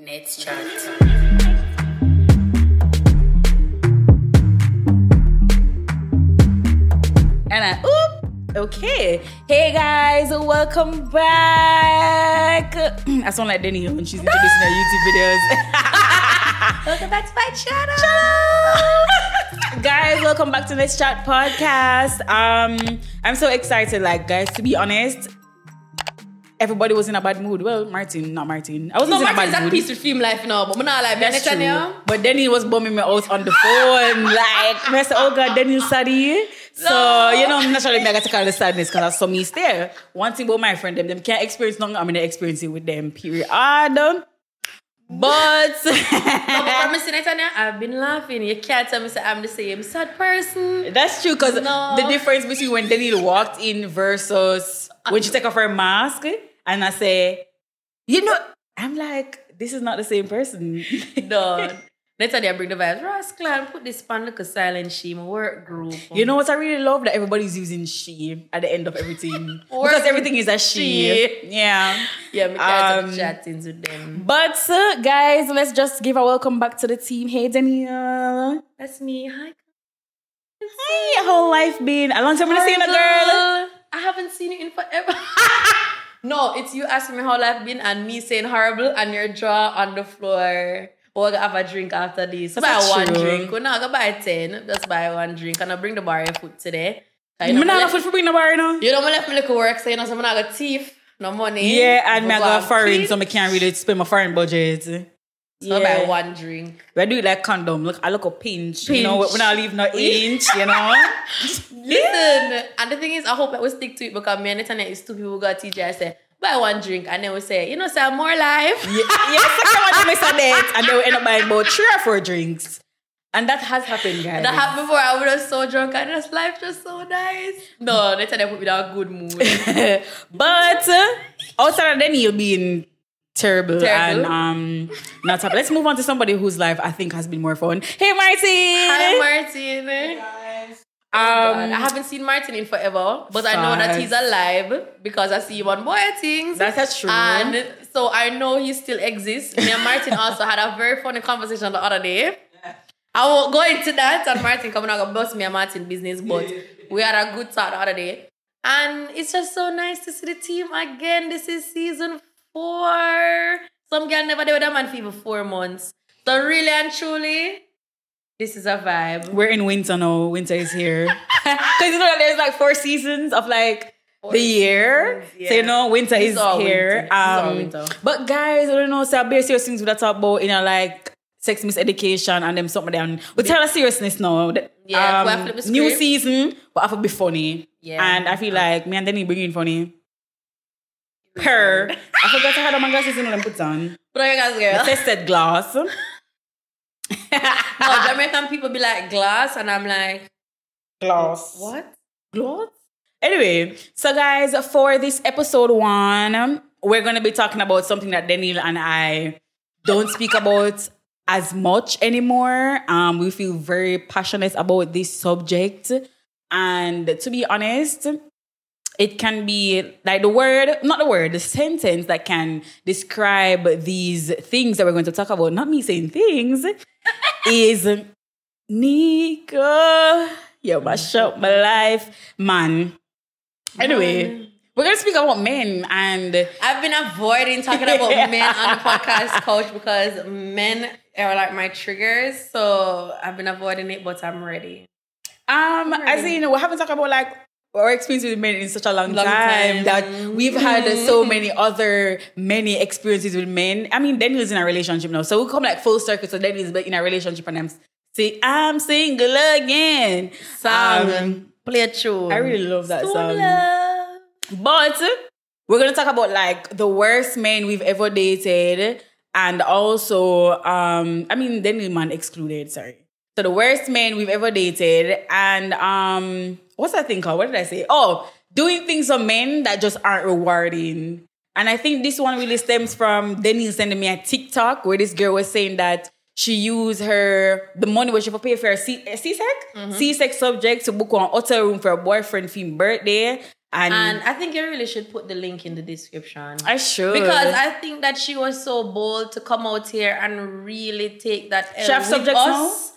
Let's chat. Okay. Hey guys, welcome back. I sound like Danielle when she's introducing her YouTube videos. Welcome back to my channel. Guys, welcome back to Let's Chat podcast. I'm so excited, like, guys, to be honest. Everybody was in a bad mood. Well, Martin. I was not in a bad mood. Martin's that piece of film life now, but I'm not like Netanya. But then he was bombing me out on the phone. Like, I said, oh God, then you study. So, you know, naturally, I got to call the sadness because I saw me there. One thing about my friend, them can't experience nothing. I'm going to experience it with them, period. But no, but Mr. Netanya, I've been laughing. You can't tell me so I'm the same sad person. That's true, because the difference between when Daniel walked in versus when she took off her mask, and I say, you know, I'm like, this is not the same person. No. Netanya bring the vibes. Rascal, put this pan like a silent she my work group. You know what I really love? That everybody's using she at the end of everything. Because everything is a she. Yeah. Yeah, we can't chatting with them. But guys, let's just give a welcome back to the team. Hey Danielle. That's me. Hi. Hi, how life been? A long time I seen a girl. I haven't seen you in forever. No, it's you asking me how life been and me saying horrible and your jaw on the floor. Oh, I have a drink after this. Buy one drink. We're not going to buy 10. Just buy one drink. And I bring the bar of food today. I'm not going to bring the bar now. You don't left me like work, so you know, so I'm not going to thief. No money. Yeah, and I got foreign, so I can't really spend my foreign budget. So yeah. I buy one drink. We do it like condom. Look, I look a pinch. You know, we're not leaving no inch, you know. Listen, yeah. And the thing is, I hope I will stick to it because me and Netanya is two people who got TJ. I said, buy one drink and then we say, you know, sir, more life. Yes, I that. And then we end up buying about 3 or 4 drinks. And that has happened, guys. That happened before. I was so drunk and this life just so nice. No, they tell them put me in a good mood. But outside of then you'll be in terrible. And not happy. Let's move on to somebody whose life I think has been more fun. Hey, Martin. Hi, Martin. Hey, guys. I haven't seen Martin in forever, but I know that he's alive because I see him on Boy Things. That's true. And so I know he still exists. Me and Martin also had a very funny conversation the other day. I won't go into that on Martin coming out and bust me and Martin business, but we had a good talk the other day. And it's just so nice to see the team again. This is season 4. Some girl never did with a man for even 4 months. So really and truly, this is a vibe. We're in winter now. Winter is here. Because you know there's like 4 seasons of like the year. Yeah. So you know winter is here. Winter. It's winter. But guys, I don't know. So bare serious things we talk about in a like sex miseducation and them something. And we tell a seriousness now. Yeah. We have to new season. But have to be funny. Yeah. And I feel like me and Danny bring in funny. I forgot I had my glasses in and put on. Put on your glasses, girl. The tested glass. No, Jamaican people be like glass, and I'm like glass. What? Glass? Anyway, so guys, for this episode 1, we're gonna be talking about something that Daniel and I don't speak about as much anymore. We feel very passionate about this subject, and to be honest, it can be like the sentence that can describe these things that we're going to talk about. Not me saying things. Is Nico. You mash up my life, man. Anyway, we're going to speak about men, and I've been avoiding talking about men on the podcast, coach, because men are like my triggers. So I've been avoiding it, but I'm ready. As in, we haven't talked about like our experience with men in such a long time that we've had so many experiences with men. I mean, Daniel's in a relationship now, so we come like full circle. So Daniel's in a relationship, and I'm single again. Song, play a tune. I really love that song. But we're gonna talk about like the worst men we've ever dated, and also, I mean, Daniel man excluded. Sorry. So the worst men we've ever dated, and what's that thing called? What did I say? Oh, doing things for men that just aren't rewarding. And I think this one really stems from Daniel sending me a TikTok where this girl was saying that she used the money where she would pay for her C-sec subject to book an hotel room for her boyfriend for his birthday. And I think you really should put the link in the description. I should. Because I think that she was so bold to come out here and really take that L with subjects us.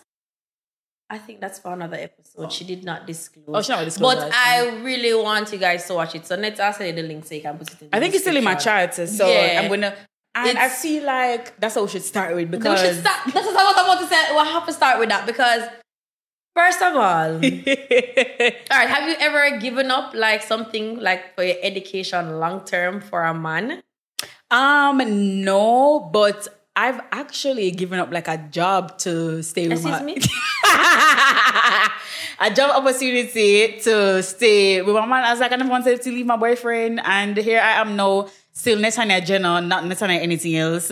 I think that's for another episode. Oh. She did not disclose. Oh, she not disclosed. But I really want you guys to watch it. So let's ask her the link so you can put it in the description. I think it's still in my chart. So yeah. I'm going to... And I feel like that's what we should start with because... That's what I'm about to say. We'll have to start with that because... First of all, all right, have you ever given up like something like for your education long term for a man? No, but I've actually given up like a job to stay with my... Excuse me? A job opportunity to stay with my man. I was like, I never wanted to leave my boyfriend, and here I am now, still Netanya Jenner, not Netanya anything else.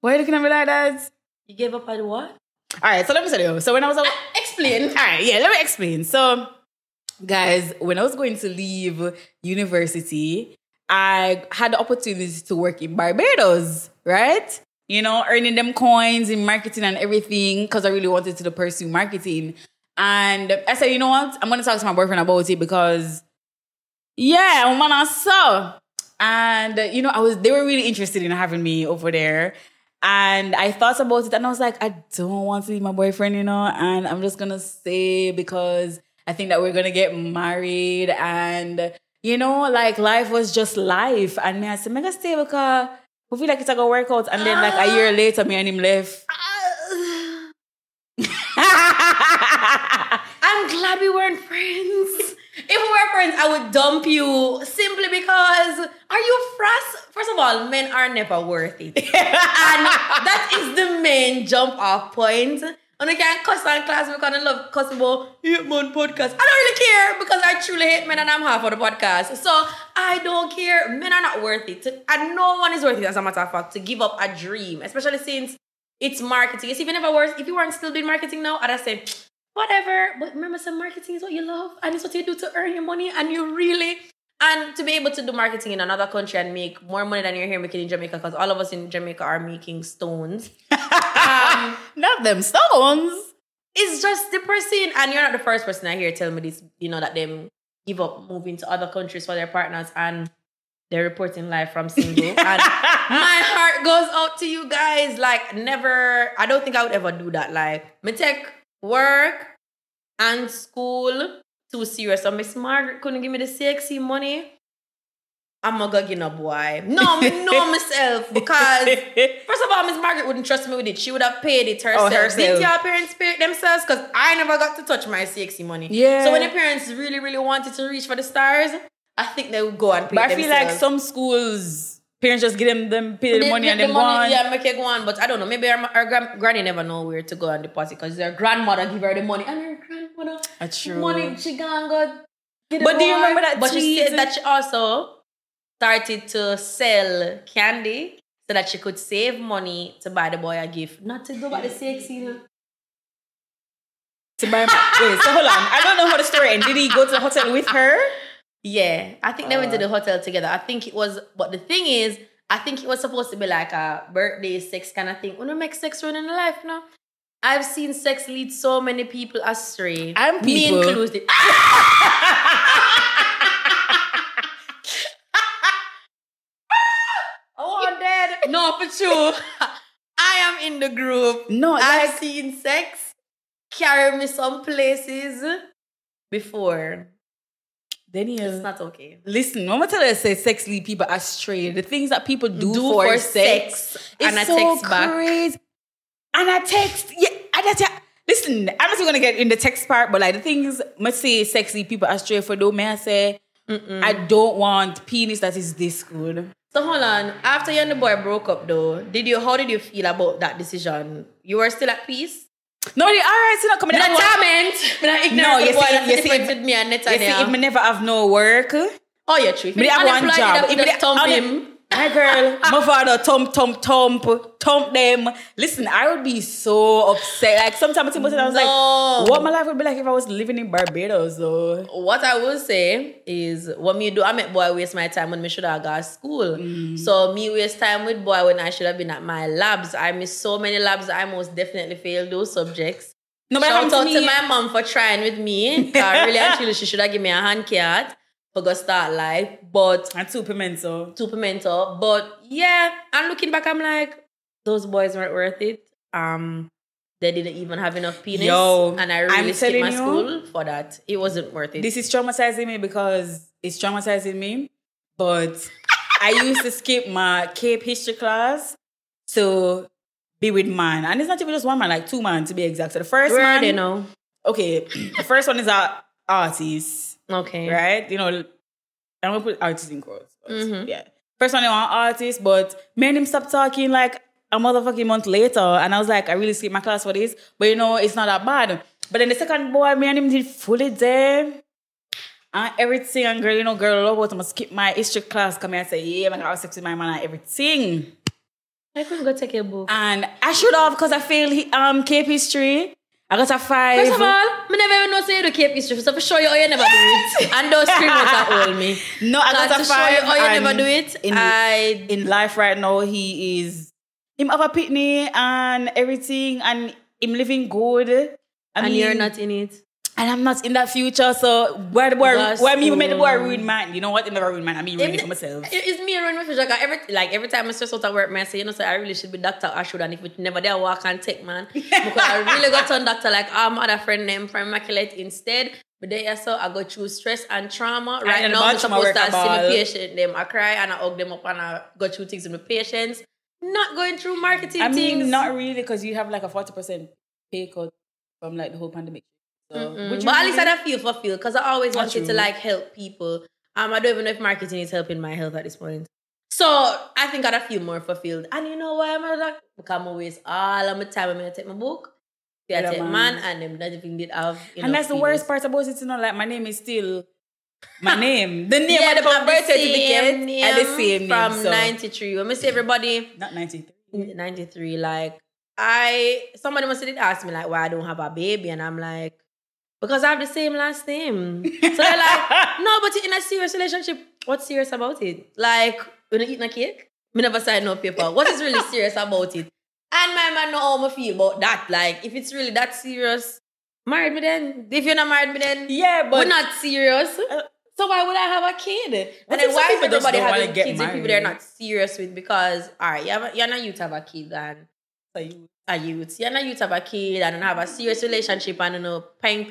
Why are you looking at me like that? You gave up on what? All right, so let me tell you. So when I was... Explain. All right, yeah, let me explain. So, guys, when I was going to leave university, I had the opportunity to work in Barbados, right? You know, earning them coins in marketing and everything because I really wanted to pursue marketing. And I said, you know what? I'm going to talk to my boyfriend about it because, yeah, I'm going to sell. And, you know, they were really interested in having me over there. And I thought about it and I was like, I don't want to leave my boyfriend, you know, and I'm just going to stay because I think that we're going to get married. And, you know, like life was just life. And me, I said, I'm going to stay because we feel like it's going to work out. And then like a year later, me and him left. I'm glad we weren't friends. If we were friends, I would dump you simply because, are you frass? First of all, men are never worth it. And that is the main jump off point. And you can cuss on class, we're going to love cuss about hate man podcast. I don't really care because I truly hate men and I'm half of the podcast. So I don't care. Men are not worth it. And no one is worth it, as a matter of fact, to give up a dream, especially since it's marketing. It's even ever worse. If you weren't still doing marketing now, I'd have said, whatever. But remember, some marketing is what you love and it's what you do to earn your money. And you really, and to be able to do marketing in another country and make more money than you're here making in Jamaica, because all of us in Jamaica are making stones. Not them stones. It's just depressing. And you're not the first person I hear tell me this, you know, that them give up moving to other countries for their partners and they're reporting live from single. And my heart goes out to you guys. Like, never, I don't think I would ever do that. Like, me take work and school too serious. So Miss Margaret couldn't give me the CXC money. I'm a gugging up, boy. No, me know myself because first of all, Miss Margaret wouldn't trust me with it. She would have paid it herself. Did your parents pay it themselves? Because I never got to touch my CXC money. Yeah. So when the parents really, really wanted to reach for the stars, I think they would go and pay it themselves. But I feel like some schools, parents just give them pay the money and then go on. Yeah, make it go on. But I don't know. Maybe her granny never know where to go and deposit because her grandmother give her the money. And her grandmother, money she gone go get it. But do you remember that? But she said that she also started to sell candy so that she could save money to buy the boy a gift. Not to go by the CXC. To buy. Wait, so hold on. I don't know how the story ended. Did he go to the hotel with her? Yeah, I think they went to the hotel together. I think it was, but the thing is, I think it was supposed to be like a birthday sex kind of thing. We don't make sex run in life, no? I've seen sex lead so many people astray. And people. Me included. Oh, I'm dead. No, for sure. I am in the group. No, I've seen sex carry me some places before. Danielle, it's not okay. Listen, when I tell her say sex lead people astray, the things that people do for sex, and I text back. Crazy. And I text, yeah, listen, I'm not even gonna get in the text part, but like the things must say sex lead people astray for though, may I say, I don't want penis that is this good. So hold on, after you and the boy broke up though, how did you feel about that decision? You were still at peace? No, all right, it's not coming. Not torment. No, you see, me and Netanya. You see, if me never have no work. Oh, you're true. Me have one job. If me just thump him. Hi, girl. My father thump them. Listen, I would be so upset. Like sometimes people said, I was like, what my life would be like if I was living in Barbados, though. What I will say is, what me do, I make boy waste my time when me should have got to school. So me waste time with boy when I should have been at my labs. I missed so many labs. I most definitely failed those subjects. Shout out to my mom for trying with me. Really, actually, she should have given me a hand cat. forgot start life, but... And two pimento. But yeah, and looking back, I'm like, those boys weren't worth it. They didn't even have enough penis. Yo, and I really skipped my school for that. It wasn't worth it. This is traumatizing me because it's traumatizing me. But I used to skip my Cape History class to be with man. And it's not even just one man, like two man to be exact. So the first Where man... Where they know? Okay, the first one is an artist. Okay. Right? You know, I'm going to put artist in quotes. Mm-hmm. Yeah. First one, they were an artist, but me and him stopped talking like a motherfucking month later. And I was like, I really skipped my class for this. But you know, it's not that bad. But then the second boy, me and him did fully day and everything. And girl, you know, girl, love what I'm going to skip my history class. Come here and say, yeah, I'm going to have sex with my man and everything. I could go take a book. And I should have because I failed Cape History. I got a 5. First of all, I never even know say you do Cape History. So for sure you never do it. And don't scream out at all me. No, I got a 5. To show you never do it. In life right now, he is... Him have a pitney and everything and him living good. I mean, you're not in it. And I'm not in that future. So why me make the boy ruin mine? You know what? It never ruin mine. I mean, ruin it for myself. It's me ruin my future. Every time I stress out at work, man, I say, you know, so I really should be Dr. Ashwood. And if it's never there, I can't take, man. Because I really got on doctor like my other friend named from Immaculate instead. But then I saw I go through stress and trauma. Right now, I'm supposed to see my patient. Them. I cry and I hug them up and I go through things with my patients. Not going through marketing things. Not really, because you have like a 40% pay cut from like the whole pandemic. So, but at least I don't feel for feel, because I always wanted to like help people. I don't even know if marketing is helping my health at this point. So I think I'd feel more fulfilled. And you know why I'm not like, because I'm always all of my time I'm gonna take my book. I take man and them that thing did have. And that's the worst part about it, you know, like my name is still my name. The name of the birth certificate and the same name. From 93. When I say everybody... Not 93. 93. Like, somebody must have asked me, like, why I don't have a baby. And I'm like, because I have the same last name. So they're like, no, but in a serious relationship, what's serious about it? Like, when I eat my cake, I never sign no paper. What is really serious about it? And my man know how I feel about that. Like, if it's really that serious... Married me then. If you're not married me then, yeah, but we're not serious. So why would I have a kid? And then why is everybody having kids with people they're not serious with? Because all right, you're not you to have a kid and a youth. You're not you to have a kid and have a serious relationship and you know, pang.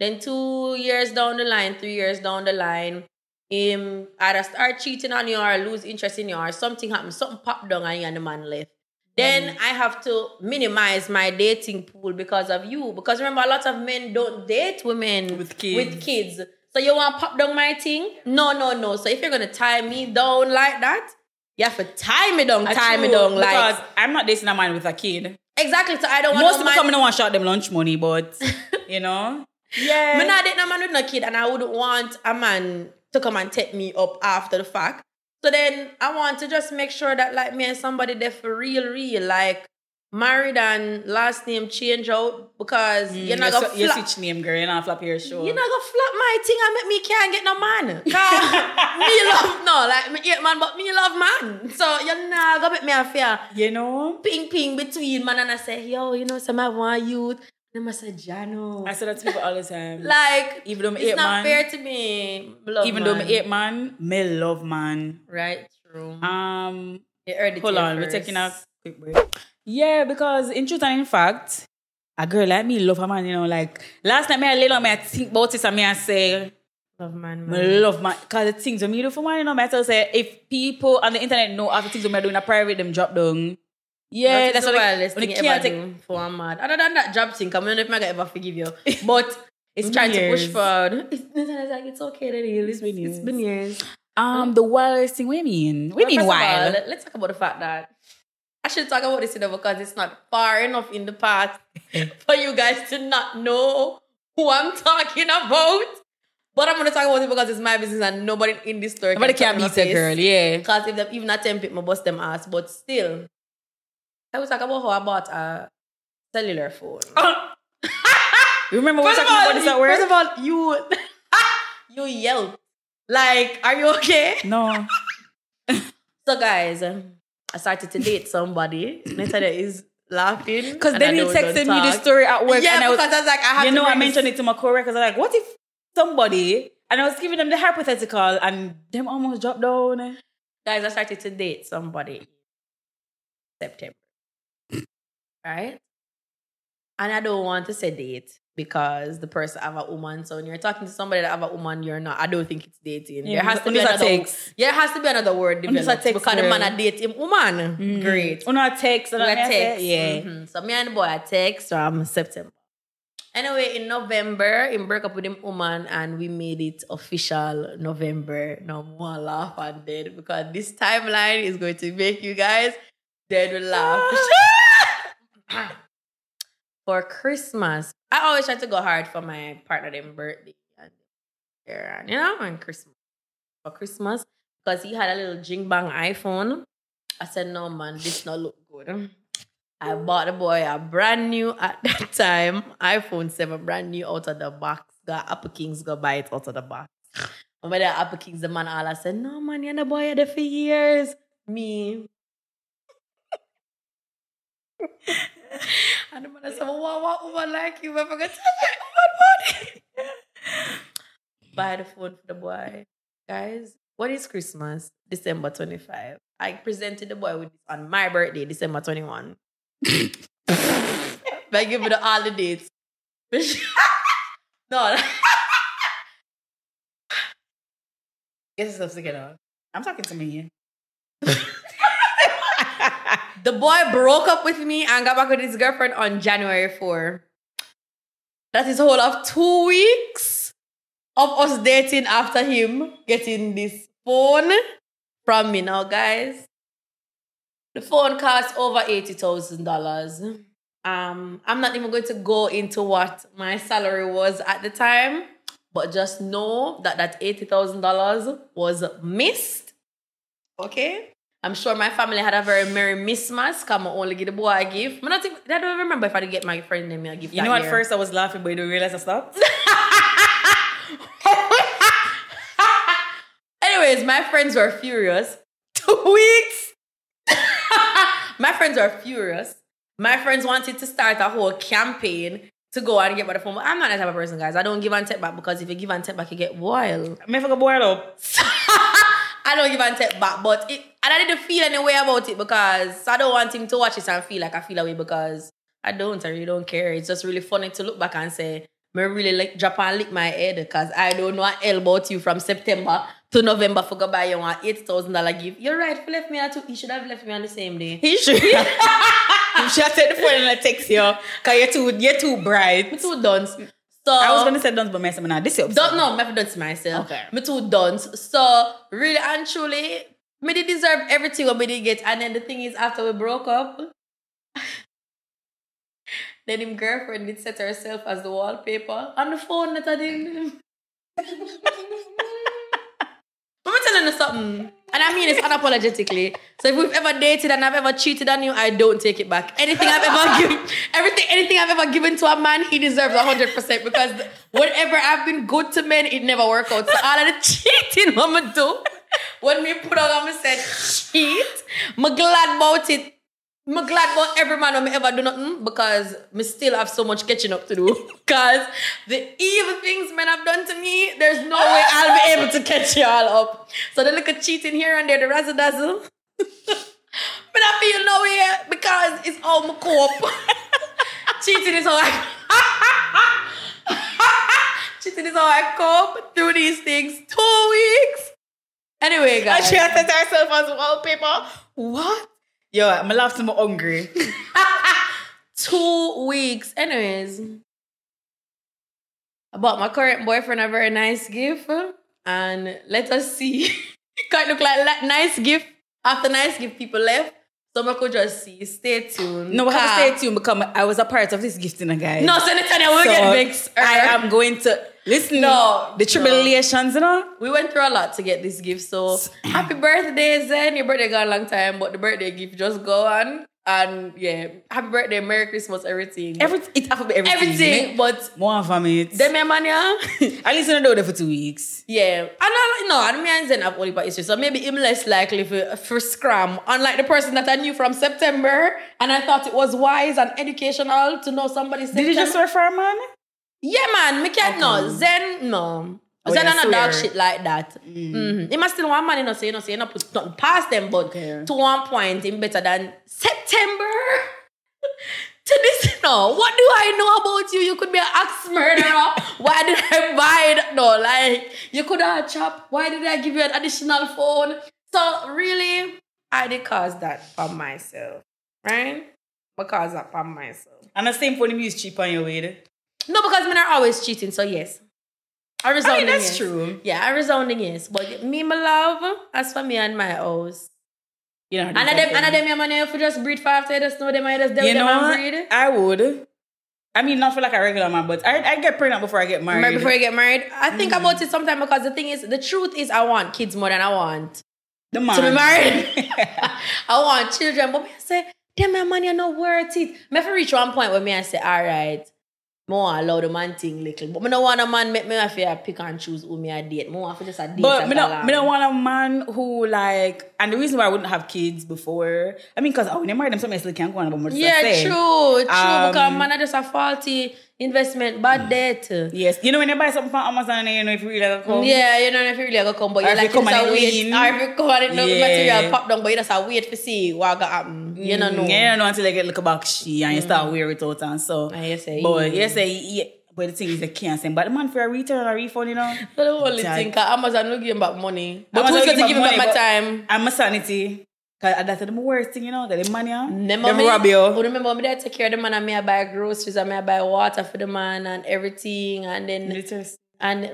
Then 2 years down the line, 3 years down the line, either start cheating on you or lose interest in you or something happens, something popped down and you and the man left. Then I have to minimize my dating pool because of you. Because remember, a lot of men don't date women with kids. So you want to pop down my thing? No. So if you're going to tie me down like that, you have to tie me down. Like, because I'm not dating a man with a kid. Exactly. So I don't want to... Most people come in and want to short them lunch money, but, you know. Yeah. I'm not dating a man with no kid and I wouldn't want a man to come and take me up after the fact. So then I want to just make sure that like me and somebody there for real, like married and last name change out because you're not going to flop. You switch name, girl. You're not flop your show. You're not going to flop my thing and make me can't get no man. Me love man. So you're not going to make me a fear. You know? Ping between man and I say, yo, you know, some I want youth. And I say, Jano. I say that to people all the time. Like, even though it's not fair to me. Even though I'm 8 man, me love man. Right, true. Hold on, we're taking a quick break. Yeah, because in truth and in fact, a girl like me love a man, you know, like, last night I lay down, I think about this and I say, love man. Me love man. Because the things that I do for man, you know, I tell say, if people on the internet know all the things that I do in a private, them drop down. Yeah, that's what I think for a man. Other than that job thing, I don't know if I can ever forgive you. But it's trying to push forward. It's okay, Danielle. It's been years. The wildest thing, what do you mean wild? All, let's talk about the fact that I should talk about this in because it's not far enough in the past for you guys to not know who I'm talking about. But I'm going to talk about it because it's my business and nobody in this story can beat a girl, yeah. Because if they even attempt it, my boss them ass. But still... I was talking about how I bought a cellular phone. Oh. You remember we were talking about this at work? First of all, you yelled. Like, are you okay? No. So guys, I started to date somebody. Netanya is laughing. Because then you texted me the story at work. Yeah, and I was like, I have to... You know, I mentioned it to my coworkers. I was like, what if somebody And I was giving them the hypothetical and them almost dropped down. Guys, I started to date somebody in September. Right? And I don't want to say date because the person have a woman. So when you're talking to somebody that have a woman, you're not. I don't think it's dating. Yeah, there has to be another text. Yeah, it has to be another word developed because girl. The man I date him woman. Mm-hmm. Great. Una text. Una text. Yeah. Mm-hmm. So me and the boy I text from September. Anyway, in November, I broke up with him woman and we made it official November. No more laugh and dead because this timeline is going to make you guys dead with laugh. For Christmas, I always try to go hard for my partner in birthday. And, you know, on Christmas. For Christmas, because he had a little jing-bang iPhone. I said, no, man, this not look good. I bought the boy a brand new, at that time, iPhone 7, brand new out of the box. The Apple Kings go buy it out of the box. And when the Apple Kings, the man all said, no, man, you're the boy, you're there for years. Me. And the man said, what woman like you? I forgot to tell you, what body? Buy the phone for the boy. Guys, what is Christmas? December 25. I presented the boy with this on my birthday, December 21. I give it all the dates. No. Get yourself together. I'm talking to me. The boy broke up with me and got back with his girlfriend on January 4. That is a whole of 2 weeks of us dating after him getting this phone from me. Now, guys, the phone costs over $80,000. I'm not even going to go into what my salary was at the time, but just know that $80,000 was missed. Okay? I'm sure my family had a very merry Christmas. Come on, only give the boy a gift. I don't remember if I did get my friend and me a gift. You know, at first I was laughing, but you don't realize I stopped. Anyways, my friends were furious. 2 weeks. My friends were furious. My friends wanted to start a whole campaign to go and get by the phone. But I'm not that type of person, guys. I don't give and take back because if you give and take back, you get wild. I'm never gonna boil up. I don't give and take back, but and I didn't feel any way about it because I don't want him to watch it and feel like I feel away because I really don't care. It's just really funny to look back and say, I really like Japan lick my head because I don't know what hell about you from September to November for go buy you an $8,000 gift. You're right, he left me on he should have left me on the same day. He should. He should have said the phone and I text you because you're too bright. I'm too dunce. So, I was going to say dunce by myself. Now, this is upset. No, I'm dunce myself. Okay. I'm too dunce. So, really and truly, I did deserve everything what I did get. And then the thing is, after we broke up, then his girlfriend did set herself as the wallpaper on the phone that I did. But I'm telling you something. And I mean it's unapologetically. So if we've ever dated and I've ever cheated on you, I don't take it back. Anything I've ever given to a man, he deserves 100% because whatever I've been good to men, it never works out. So all of the cheating women do, when me put on and said cheat, I'm glad about it. I'm glad about every man I ever do nothing because I still have so much catching up to do. Because the evil things men have done to me, there's no way I'll be able to catch you all up. So they look at cheating here and there, the razzle dazzle. But I feel no way because it's all my cope. Cheating is how I cheating is how I cope through these things. 2 weeks. Anyway, guys. And she has set herself as wallpaper. What? Yo, I'm laughing, I'm hungry. 2 weeks. Anyways, I bought my current boyfriend a very nice gift. And let us see. Can't look like nice gift. After nice gift, people left. So I could just see. Stay tuned. No, we have to stay tuned because I was a part of this gifting, guys. No, so Netanya, we'll get vexed. I am going to... Listen, no, the tribulations, you know? We went through a lot to get this gift, so happy birthday, Zen. Your birthday got a long time, but the birthday gift just go on. And yeah, happy birthday, Merry Christmas, everything. It have to be everything. Everything, but... More from it. Then my man, yeah. At least I know there for 2 weeks. Yeah. And I me and Zen have only about history, so maybe I'm less likely for scram. Unlike the person that I knew from September, and I thought it was wise and educational to know somebody. Did you just refer, man? Yeah, man, me can't know. Zen, no. Oh, so yeah, not dog shit like that. Mm-hmm. He must still want money, so you know, put something past them, but okay. To one point, him better than September. To this, no. What do I know about you? You could be an axe murderer. Why did I buy that? No, like, you could have chopped. Why did I give you an additional phone? So, really, I did cause that for myself, right? Because that for myself. And the same phone is cheap on your way. No, because men are always cheating, so yes. I resounding yes. I mean, that's yes. True. Yeah, I resounding yes. But me, my love, as for me and my house. You know, and them, your money, if you just breed for after, you just know them, I just deal with them and breed. I would. I mean, not for like a regular man, but I get pregnant before I get married. I think about it sometimes because the thing is, the truth is I want kids more than I want the man. To be married. I want children. But me, I say, damn, my money, I'm not worth it. I have to reach one point where me, I say, all right. More allow the man thing little. But I don't want a man make me feel pick and choose who me I date. I want just a date. But I don't want a man who like... And the reason why I wouldn't have kids before... I mean, because when I married them, somebody still can't go on about what I'm saying. Yeah, true. Because man are just a faulty investment, bad debt. Yes. You know, when you buy something from Amazon, you know if you really like come. Yeah, you know if you really like come. But you like just a wait. Or if you come and know the material pop down, but you just a wait to see what got happen. You don't know. You don't know until you get look back she and you start wearing it out and so. And you say, but you say, yeah. But the thing is, they can't send. But the man for a return or a refund, you know. But the only thing, because Amazon will give him back money. But who's going to give him back my time? And my sanity. Because that's the worst thing, you know, that the money, them rob you. I remember when I take care of the man and I buy groceries and I buy water for the man and everything. And then,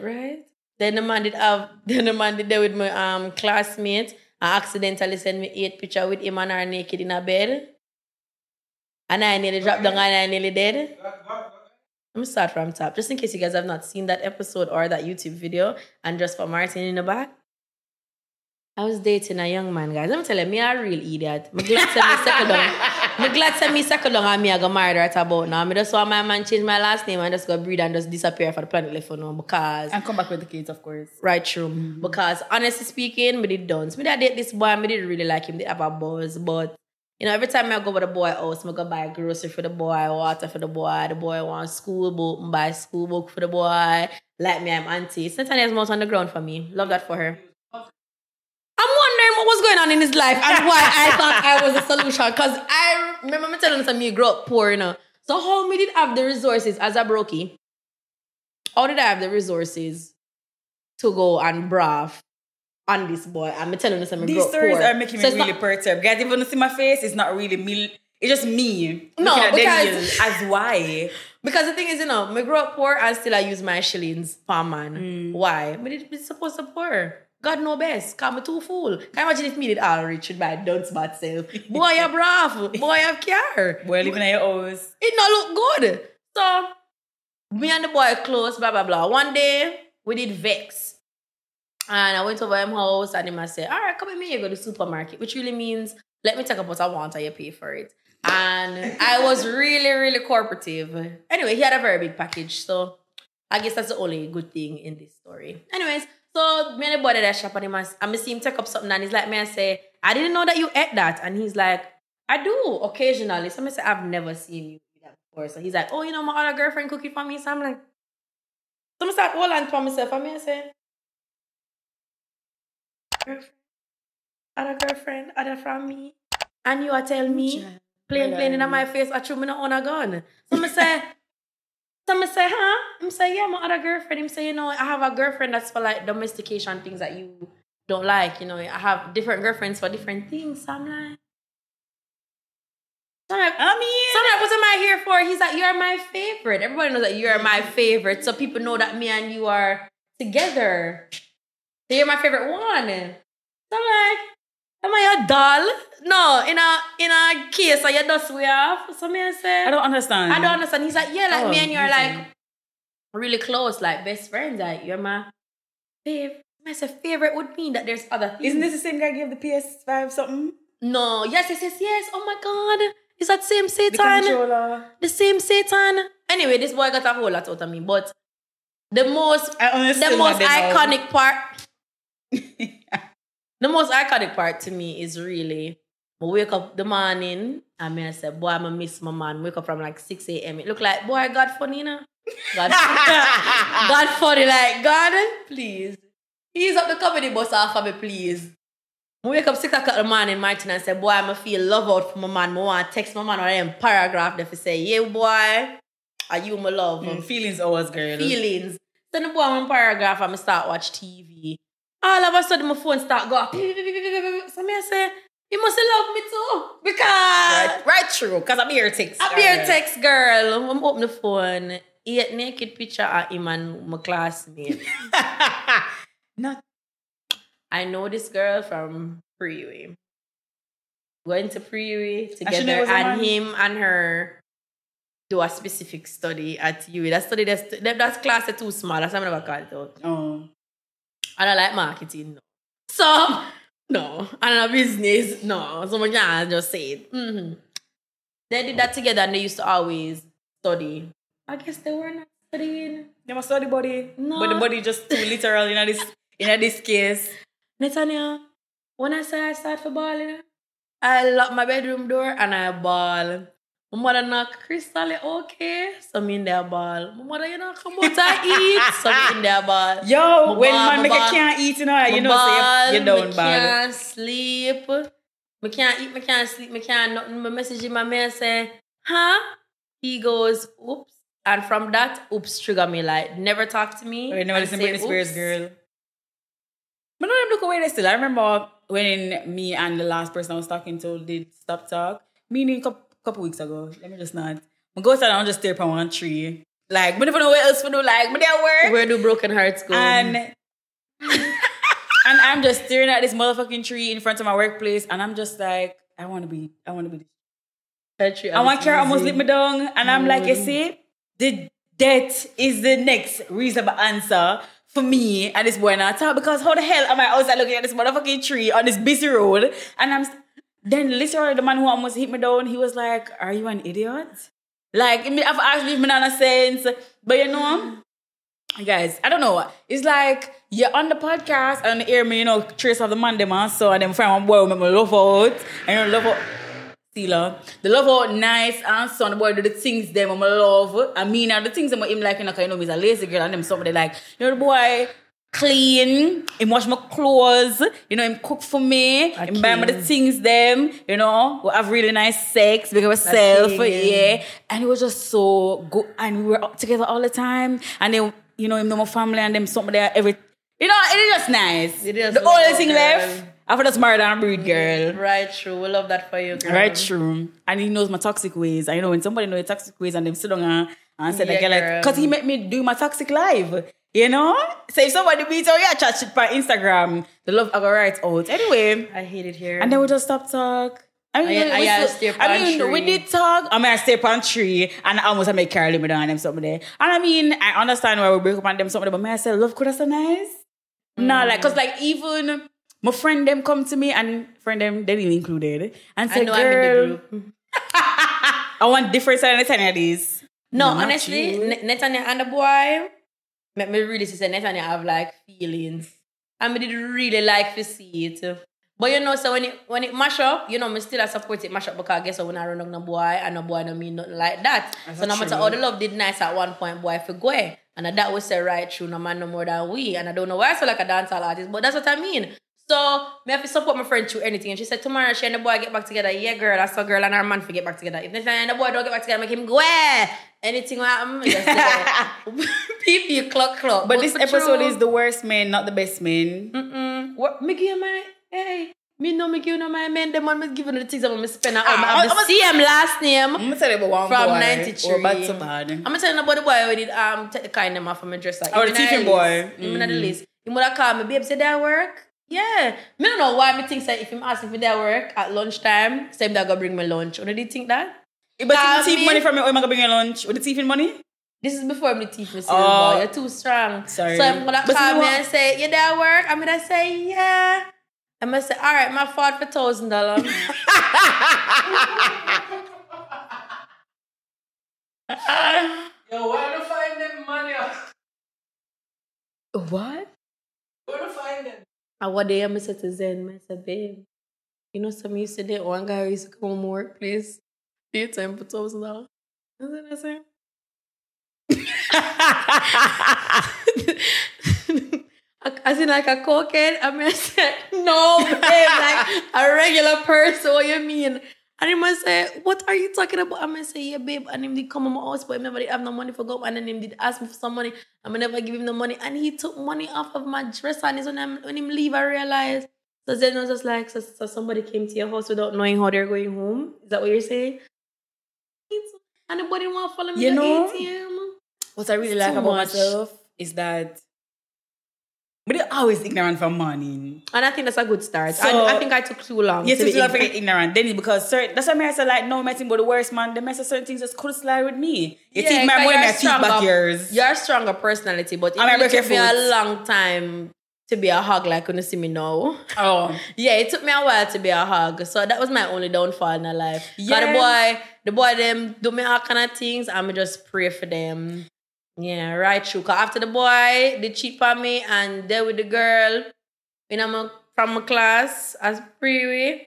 right? Then the man did that with my classmate and accidentally sent me 8 pictures with him and her naked in a bed. And I nearly dropped down and I nearly dead. Let me start from top. Just in case you guys have not seen that episode or that YouTube video and just for Martin in the back. I was dating a young man, guys. Let me tell you, me a real idiot. I'm glad to me second down. I'm glad to me second down and me I got married right about now. I just want my man change my last name and just go breed and just disappear for the planet left for now because... And come back with the kids, of course. Right, true. Mm-hmm. Because, honestly speaking, me did dance. Me did date this boy, me didn't really like him. They have a buzz, but... You know, every time I go with a boy house, I go buy grocery for the boy, water for the boy wants school book, I buy school book for the boy. Like me, I'm auntie. It's Netanyahu's mouth on the ground for me. Love that for her. I'm wondering what was going on in his life and why I thought I was the solution. Because I remember me telling him, you grew up poor, you know. So how me did have the resources as a brokey? How did I have the resources to go and brav? On this boy, I'm telling you something. These stories poor. Are making me so really perturbed. Guys, if you don't see my face, it's not really me. It's just me. No, because... As why? Because the thing is, you know, I grew up poor and still I use my shillings per man. Why? But it's supposed to poor. God know best. Because I'm too fool. Can you imagine if me did all rich with my dunce bad self? Boy, you're brave. Boy, you care. Boy, living at your house. It not look good. So, me and the boy close, blah, blah, blah. One day, we did vex. And I went over him house and him I said, all right, come with me, you go to the supermarket, which really means, let me take up what I want and you pay for it. And I was really, really cooperative. Anyway, he had a very big package. So I guess that's the only good thing in this story. Anyways, so me and the boy that I shop and him I see him take up something and he's like, me I say, I didn't know that you ate that. And he's like, I do occasionally. So I say, I've never seen you do that before. So he's like, oh, you know, my other girlfriend cooked it for me. So I'm like, so I start hollering for myself and I say, girlfriend, other from me, and you are telling me plain in my face, I chew me no own a gun. So I say, huh? I say, yeah, my other girlfriend. I say, you know, I have a girlfriend that's for like domestication things that you don't like. You know, I have different girlfriends for different things. So I'm like, what am I here for? He's like, you're my favorite. Everybody knows that you're my favorite, so people know that me and you are together. So you're my favorite one. So I'm like, am I a doll? No, in a case, I you just way off. So me I say, I don't understand. He's like, yeah, like me and you're like really close, like best friends. Like you're my favorite. I said favorite would mean that there's other things. Isn't this the same guy gave the PS5 something? No. Yes. Oh my God. It's that same Satan. The controller. The same Satan. Anyway, this boy got a whole lot out of me, but the most iconic part. The most iconic part to me is really I wake up the morning and I say, boy, I miss my man. Wake up from like 6 a.m. It look like, boy, I got funny, you know? God, God funny, like, God, please. Ease up the comedy bus off of me, please. I wake up 6 o'clock in the morning, Martin, and say, boy, I feel love out for my man. I want to text my man on a paragraph there to say, yeah, boy, are you my love? Feelings always, girl. Feelings. Then the boy on a paragraph and I start watch TV. All of a sudden, my phone start going. So I say, you must love me too. Because... Right through, because I'm here text. I'm here text, girl. I'm open the phone. He had naked picture of him and my classmate. Not... I know this girl from Pre-UE. Going to Pre-UE together, and him and her do a specific study at UE. That study, that's class is too small. That's what I'm never called out. Oh. I don't like marketing. No. So, no. I don't know business. No. So, I just say it. Mm-hmm. They did that together, and they used to always study. I guess they were not studying. They must study body. No. But the body just too literal in this case. Netanya, when I say I start for balling, I lock my bedroom door and I ball. My mother knock, Crystal, okay, so me in there ball. My mother, you know, come out and eat, so me in there ball. Yo, my when ball, man make a can't eat, you know ball, so you don't ball. I can't sleep. I can't eat, I can't sleep, I can't nothing. I message him, my man say, huh? He goes, oops. And from that, oops, trigger me, like, never talk to me. Wait, no, listen to Britney Spears, girl. But no, them look away there still. I remember when me and the last person I was talking to did stop talk. Meaning a couple weeks ago. Let me just not. I go outside and I just stare upon one tree. Like, we never know what else we do. Like, we there work. Where do broken hearts go? And I'm just staring at this motherfucking tree in front of my workplace. And I'm just like, I want to be. That tree, I want to care almost lit me down. And I'm like, you see, the death is the next reasonable answer for me at this point. Because how the hell am I outside looking at this motherfucking tree on this busy road? And then literally the man who almost hit me down, he was like, are you an idiot? Like, I've actually been on a sense. But you know, guys, I don't know. It's like, you're on the podcast and you hear me, trace of the man, the man. So, and then from boy, make me love out. And you love out. The love out nice and son boy do the things them I love. I mean, and the things them him like, he's a lazy girl and them somebody like, the boy clean, him wash my clothes, him cook for me, him buy me the things them, we have really nice sex with ourselves, yeah. And it was just so good and we were up together all the time and then, him know my family and them somebody every, it is just nice. It is the only thing left. After that's married and breed, girl. Right, true. We love that for you, girl. Right, true. And he knows my toxic ways. I know when somebody knows your toxic ways and them sit down and say, like, because he made me do my toxic life, So if somebody beats you, yeah, chat shit by Instagram. The love I go right out. Anyway. I hate it here. And then we just stop talk. We did talk. I mean, I stay on tree and I almost make Carol me down and them something there. And I mean, I understand why we break up and them something, but may I say, love could have so nice? No, because even... My friend them come to me and friend them, they didn't included. And said, girl, I want different side of Netanya this. No, honestly, Netanya and the boy, make me really say Netanya have like feelings. And me did really like to see it. But so when it mash up, me still I support it mash up because I guess when I run on the boy and the boy don't mean nothing like that. That's so no matter how the love did nice at one point, boy for go. And that was say right through, no man no more than we. And I don't know why I sound like a dancehall artist, but that's what I mean. So, I have to support my friend through anything. And she said, tomorrow she and the boy get back together. Yeah, girl, that's a girl and her man for get back together. If Netanya and the boy don't get back together, make him go, anything will happen. Pee-pee, clock. But this episode is the worst man, not the best man. Mm-mm. What? Me give my... Hey. Me no me give no my man. The man must give the things I'm going to spend. I have the same last name. I'm going to tell you about one from boy. From 93. Or bad to bad. I'm going to tell you about the boy who did take the kind of off from my dresser. Or the teaching boy. I'm not the least. He would have called me, babe, say that work? Yeah. Me don't know why me think that if him ask if me there work at lunchtime, same that go bring me lunch. Or did you think that? But if you thief money from me, or am I going to bring you lunch? Or the thief in money? This is before me thief me say, boy, you're too strong. Sorry. So I'm going to call me and say, you there work? I'm going to say, yeah. I'm going to say, all right, my fault for $1,000. Yo, where to find them money? What? Where to find them? And one day I said to Zen, I said, babe, some used to date one guy who used to come home workplace, pay time for $1,000. And then I said, As in like a cokehead? I mean, I said, no, babe, like a regular person, what you mean? And him I said, what are you talking about? I mean, I said, yeah, babe. And him did come to my house, but nobody have no money for go. And then him did ask me for some money. I mean, never give him the money. And he took money off of my dress. And it's when him leave, I realized. So then I was just like, so somebody came to your house without knowing how they're going home? Is that what you're saying? And the boy didn't want to follow me to the ATM. What I really like about myself is that but they're always ignorant from morning. And I think that's a good start. So, I think I took too long. Yes, it's like ignorant. Then because certain, that's why I said like, no, I'm not the worst man. The mess of certain things just could slide with me. You take my boy and I take back yours. You're a stronger personality, but it took me a long time to be a hug like when you see me now. Oh. Yeah, it took me a while to be a hug. So that was my only downfall in my life. Yeah. The boy them do me all kind of things. I'm just pray for them. Yeah, right true. Cause after the boy, they cheat on me and they with the girl from my class as pre-UE.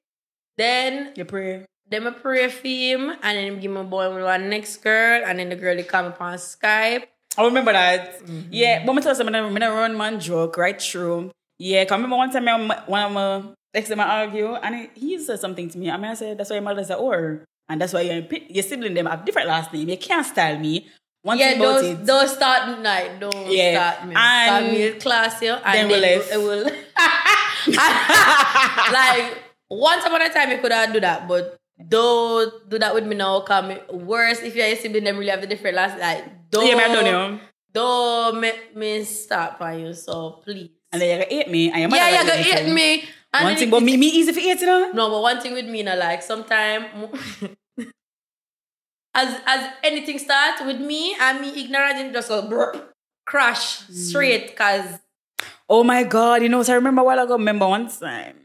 Then you pray. Then I pray for him and then him give my boy with my next girl and then the girl they call me on Skype. I remember that. Mm-hmm. Yeah, but I tell someone I'm gonna run man joke, right true. Yeah, cause I remember one time one of my ex them argue and he said something to me. I mean I said that's why your mother's a whore. And that's why your sibling them have different last name. You can't style me. One yeah, don't start night. Don't start me. Start me class here. And then we'll left. It will. Like, once upon a time, you could have do that. But don't do that with me now. Come worse if you're a sibling, them really have the different last. Like, don't. Yeah, man, don't make me start by you. So, please. And then you're going to hate me. And your mother you're going to hate me. And one thing, but me easy for hate, you know? No, but one thing with me, you know, like, sometimes... As anything starts with me, and me ignorant and just go crash straight because... Oh my God, you know, so I remember a while ago, remember one time.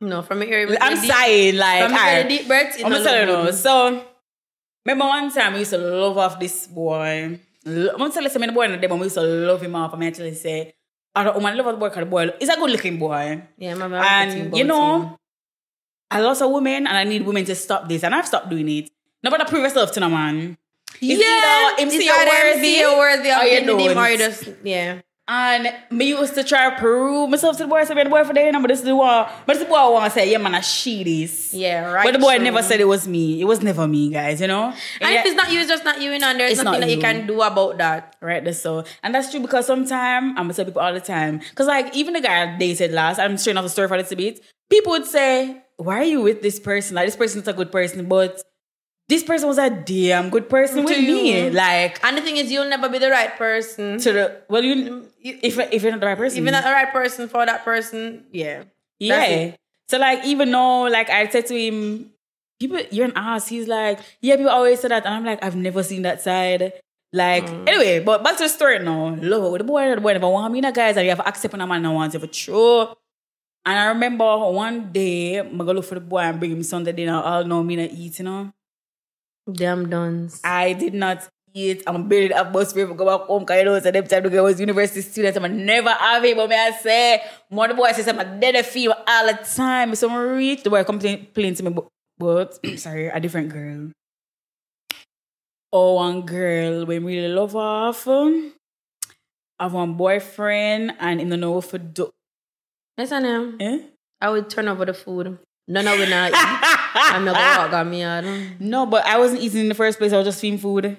No, from here... I'm sighing, like... From a deep breath... I'm not telling you, so... Remember one time, we used to love off this boy. I'm not telling you, the boy in the day, but we used to love him off. I'm actually say, I don't love the boy because the boy... He's a good-looking boy. Yeah, my mom... And, you know... Him. I lost a woman and I need women to stop this. And I've stopped doing it. Nobody prove yourself to no man. It's either MC you're worthy or you don't. Or you just, yeah. And me used to try to prove myself to the boy. I said, the boy for the end, but this is the boy. But this boy I want to say, yeah, man, I she this. Yeah, right. But the boy never said it was me. It was never me, guys, you know? And if it's not you, it's just not you. And there's nothing that you can do about that. Right, that's so. And that's true because sometimes, I'm going to tell people all the time. Because, like, even the guy I dated last, I'm straight off the story for a little bit. People would say, why are you with this person? Like, this person's a good person, but this person was a damn good person with me. Like, and the thing is, you'll never be the right person. If you're not the right person. If you're not the right person for that person, yeah. Yeah. So, like, even though, like, I said to him, people, you're an ass. He's like, yeah, people always say that. And I'm like, I've never seen that side. Like, anyway, but back to the story now. Love with the boy never want me, guys. And you have to accept when a man wants you for sure. And I remember one day, I'm going to look for the boy and bring him Sunday dinner. All know me not eat, you know? Damn duns. I did not eat. I'm building a bus for go back home. Because you know, at that time, I was a university student. I'm never have it. But me, I say, more the boy says I'm a dead fever all the time. So I'm rich. The boy complained to me, but sorry, a different girl. Oh, one girl, we really love off. I have one boyfriend, and in the know for do. Yes, I know. Eh? I would turn over the food. No, we're not eating. I'm not going to walk on me out. No, but I wasn't eating in the first place. I was just feeding food.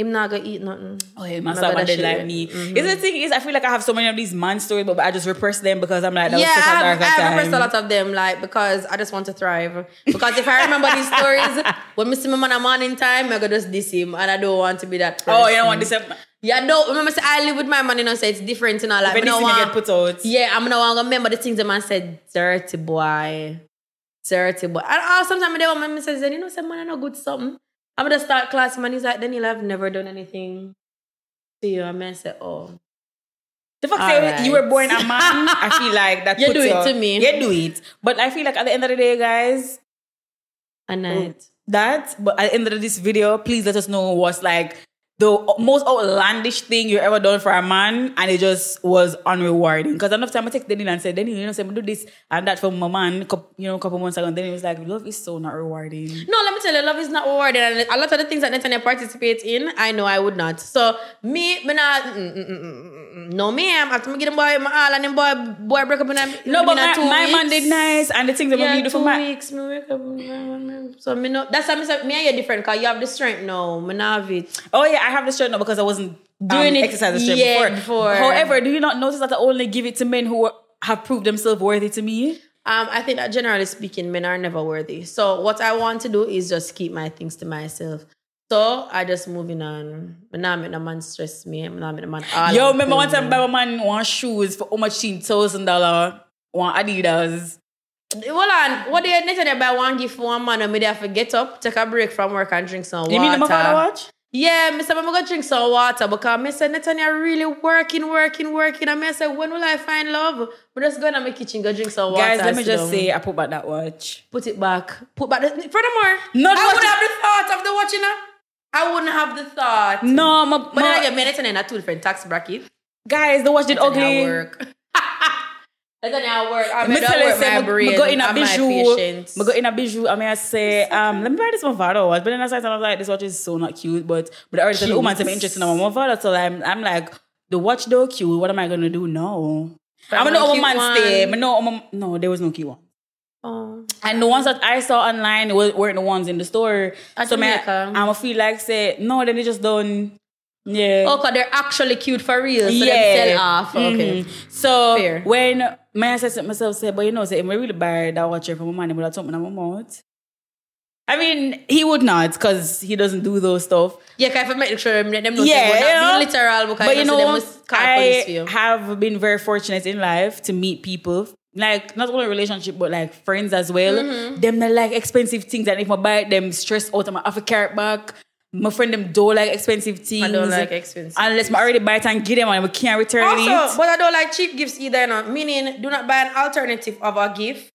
I'm not going to eat nothing. Oh, yeah, my son did like me. Mm-hmm. The thing is, I feel like I have so many of these man stories, but I just repress them because I'm like, that was such a dark time. I repressed a lot of them, like, because I just want to thrive. Because if I remember these stories, when I see my man a morning time, I go just diss him, and I don't want to be that person. Oh, you don't want to diss him? Yeah, no, remember, I live with my man, you know, so it's different, you know, like, get put out. Yeah, I'm not gonna remember the things the man said, dirty boy. And sometimes they want me to say, you know, some man, I know good something. I'm gonna start class, man, he's like, Danielle, I've never done anything to you. I mean, I said, oh. The fact that right. You were born a man, I feel like that you do it to me. You do it. But I feel like at the end of the day, guys, a night. But at the end of this video, please let us know what's like, the most outlandish thing you ever done for a man, and it just was unrewarding. Because enough time I text Denny and said, Denny, you know, say I do this and that for my man, you know, a couple months ago. And then he was like, love is so not rewarding. No, let me tell you, love is not rewarding. And a lot of the things that Netanya participates in, I know I would not. So me not, no ma'am, after me get him boy, my all and him boy break up and I'm no, but my man did nice and the things that were beautiful. 2 weeks, me wake up. So me no, that's how me say, me and you different because you have the strength now. Me not have it. Oh yeah, I have the strength now because I wasn't doing it exercise the strength before. However, do you not notice that I only give it to men who have proved themselves worthy to me? I think that generally speaking, men are never worthy. So what I want to do is just keep my things to myself. So I just moving on. Now I make no man stress me. Now I make no man all. Yo, remember one time buy my man one shoes for how much $10,000, one Adidas. Hold on, what did Netanya buy one gift for one man and me there for get up, take a break from work and drink some water? You mean my father watch? Yeah, I said, I'm going to drink some water because I said, Netanya really working. And I said, when will I find love? We're just going to my kitchen, go drink some water. Guys, let me just say, I put back that watch. Put it back. Furthermore, I would have the thought of the watch, you know? I wouldn't have the thought. No, but I get Netanya in a two different tax bracket. Guys, the watch did ugly. Netanya work. I made that work my brain. I go in a bijou. I may say, let me buy this one Valor watch. But then I said, I was like, this watch is so not cute. But I already said, the woman said, I'm interested in my Valor. So I'm like, the watch though cute. What am I gonna do now? I'm gonna know woman stay. But no, there was no cute one. Oh. And the ones that I saw online weren't the ones in the store. At so Jamaica. I'm feel like say no. Then they just done. Yeah. Oh, cause they're actually cute for real. So they sell off. Mm-hmm. Okay. So fair. When my assistant myself said, but you know, say if I really buy that watcher from my man, but I told me I'm out. I mean, he would not because he doesn't do those stuff. Yeah, because I make sure them not being literal. Because but you know, I have been very fortunate in life to meet people. Like, not only relationship, but like friends as well. Mm-hmm. Them, they like expensive things. And if I buy them, stress out, I'm off a carrot back. My friend, them don't like expensive things. I don't like expensive unless things. I already buy it and give them and I can't return also, it. Also, but I don't like cheap gifts either. You know? Meaning, do not buy an alternative of a gift.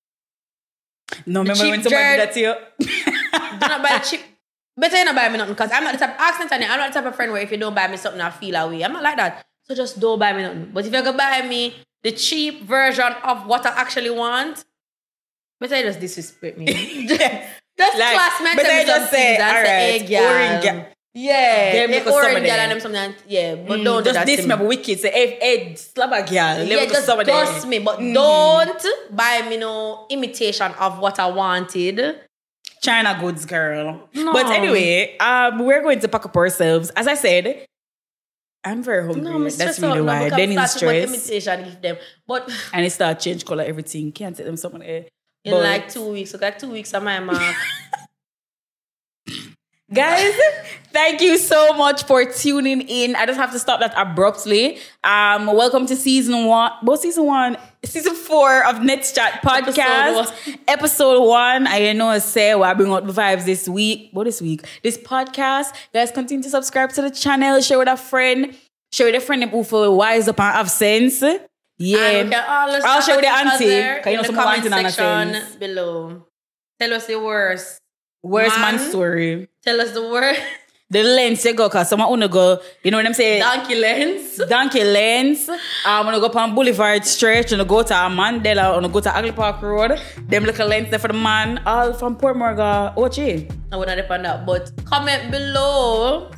No, the remember when somebody did that to you? Do not buy cheap. Better you not buy me nothing because I'm not the type of I'm not the type of friend where if you don't buy me something, I feel away. I'm not like that. So just don't buy me nothing. But if you're going to buy me the cheap version of what I actually want, but I just disrespect me. Just like, classmates. But I just say, all right, orange girl. Yeah, they orange girl and them something. Yeah, but don't just do that. Just this me, but wicked. Say, hey, slap a girl. Yeah, just dust me, but don't buy me no imitation of what I wanted. China goods, girl. No. But anyway, we're going to pack up ourselves. As I said, I'm very hungry. No, that's really why. Then it's stress. Imitation give them, but and it start change color everything. Can't take them someone else. In but, like 2 weeks. Okay, 2 weeks on my mark. Guys, thank you so much for tuning in. I just have to stop that abruptly. Welcome to season four of Next Chat Podcast. Episode one. I know I say I bring out the vibes this week. But this week, this podcast. Guys, continue to subscribe to the channel. Share with a friend. Share with a friend who feel wise up and have sense. Yeah, okay, I'll share with the auntie. Can you know some comment section below? Tell us the worst man story. Tell us the worst. The lens you go, cause someone wanna go. You know what I'm saying? Donkey lens. I wanna go on Boulevard stretch. Wanna go to Mandela. Wanna go to Angli Park Road. Them little lens there for the man. All from Port Morgan. Ochi. I wouldn't depend on that. But comment below.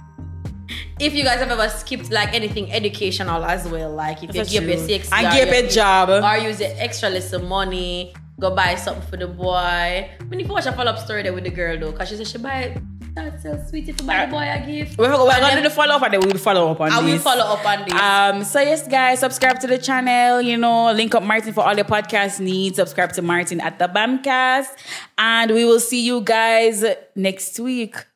If you guys have ever skipped like anything educational as well, like if that's you give up your CXC and give a job or use your extra lesson money, go buy something for the boy. When you watch a follow up story there with the girl though, cause she said she buy that so sweetie to buy the boy a gift. We're gonna do the follow up and then we'll follow up on this. I will follow up on this. So yes, guys, subscribe to the channel. You know, link up Martin for all your podcast needs. Subscribe to Martin at the BAMcast, and we will see you guys next week.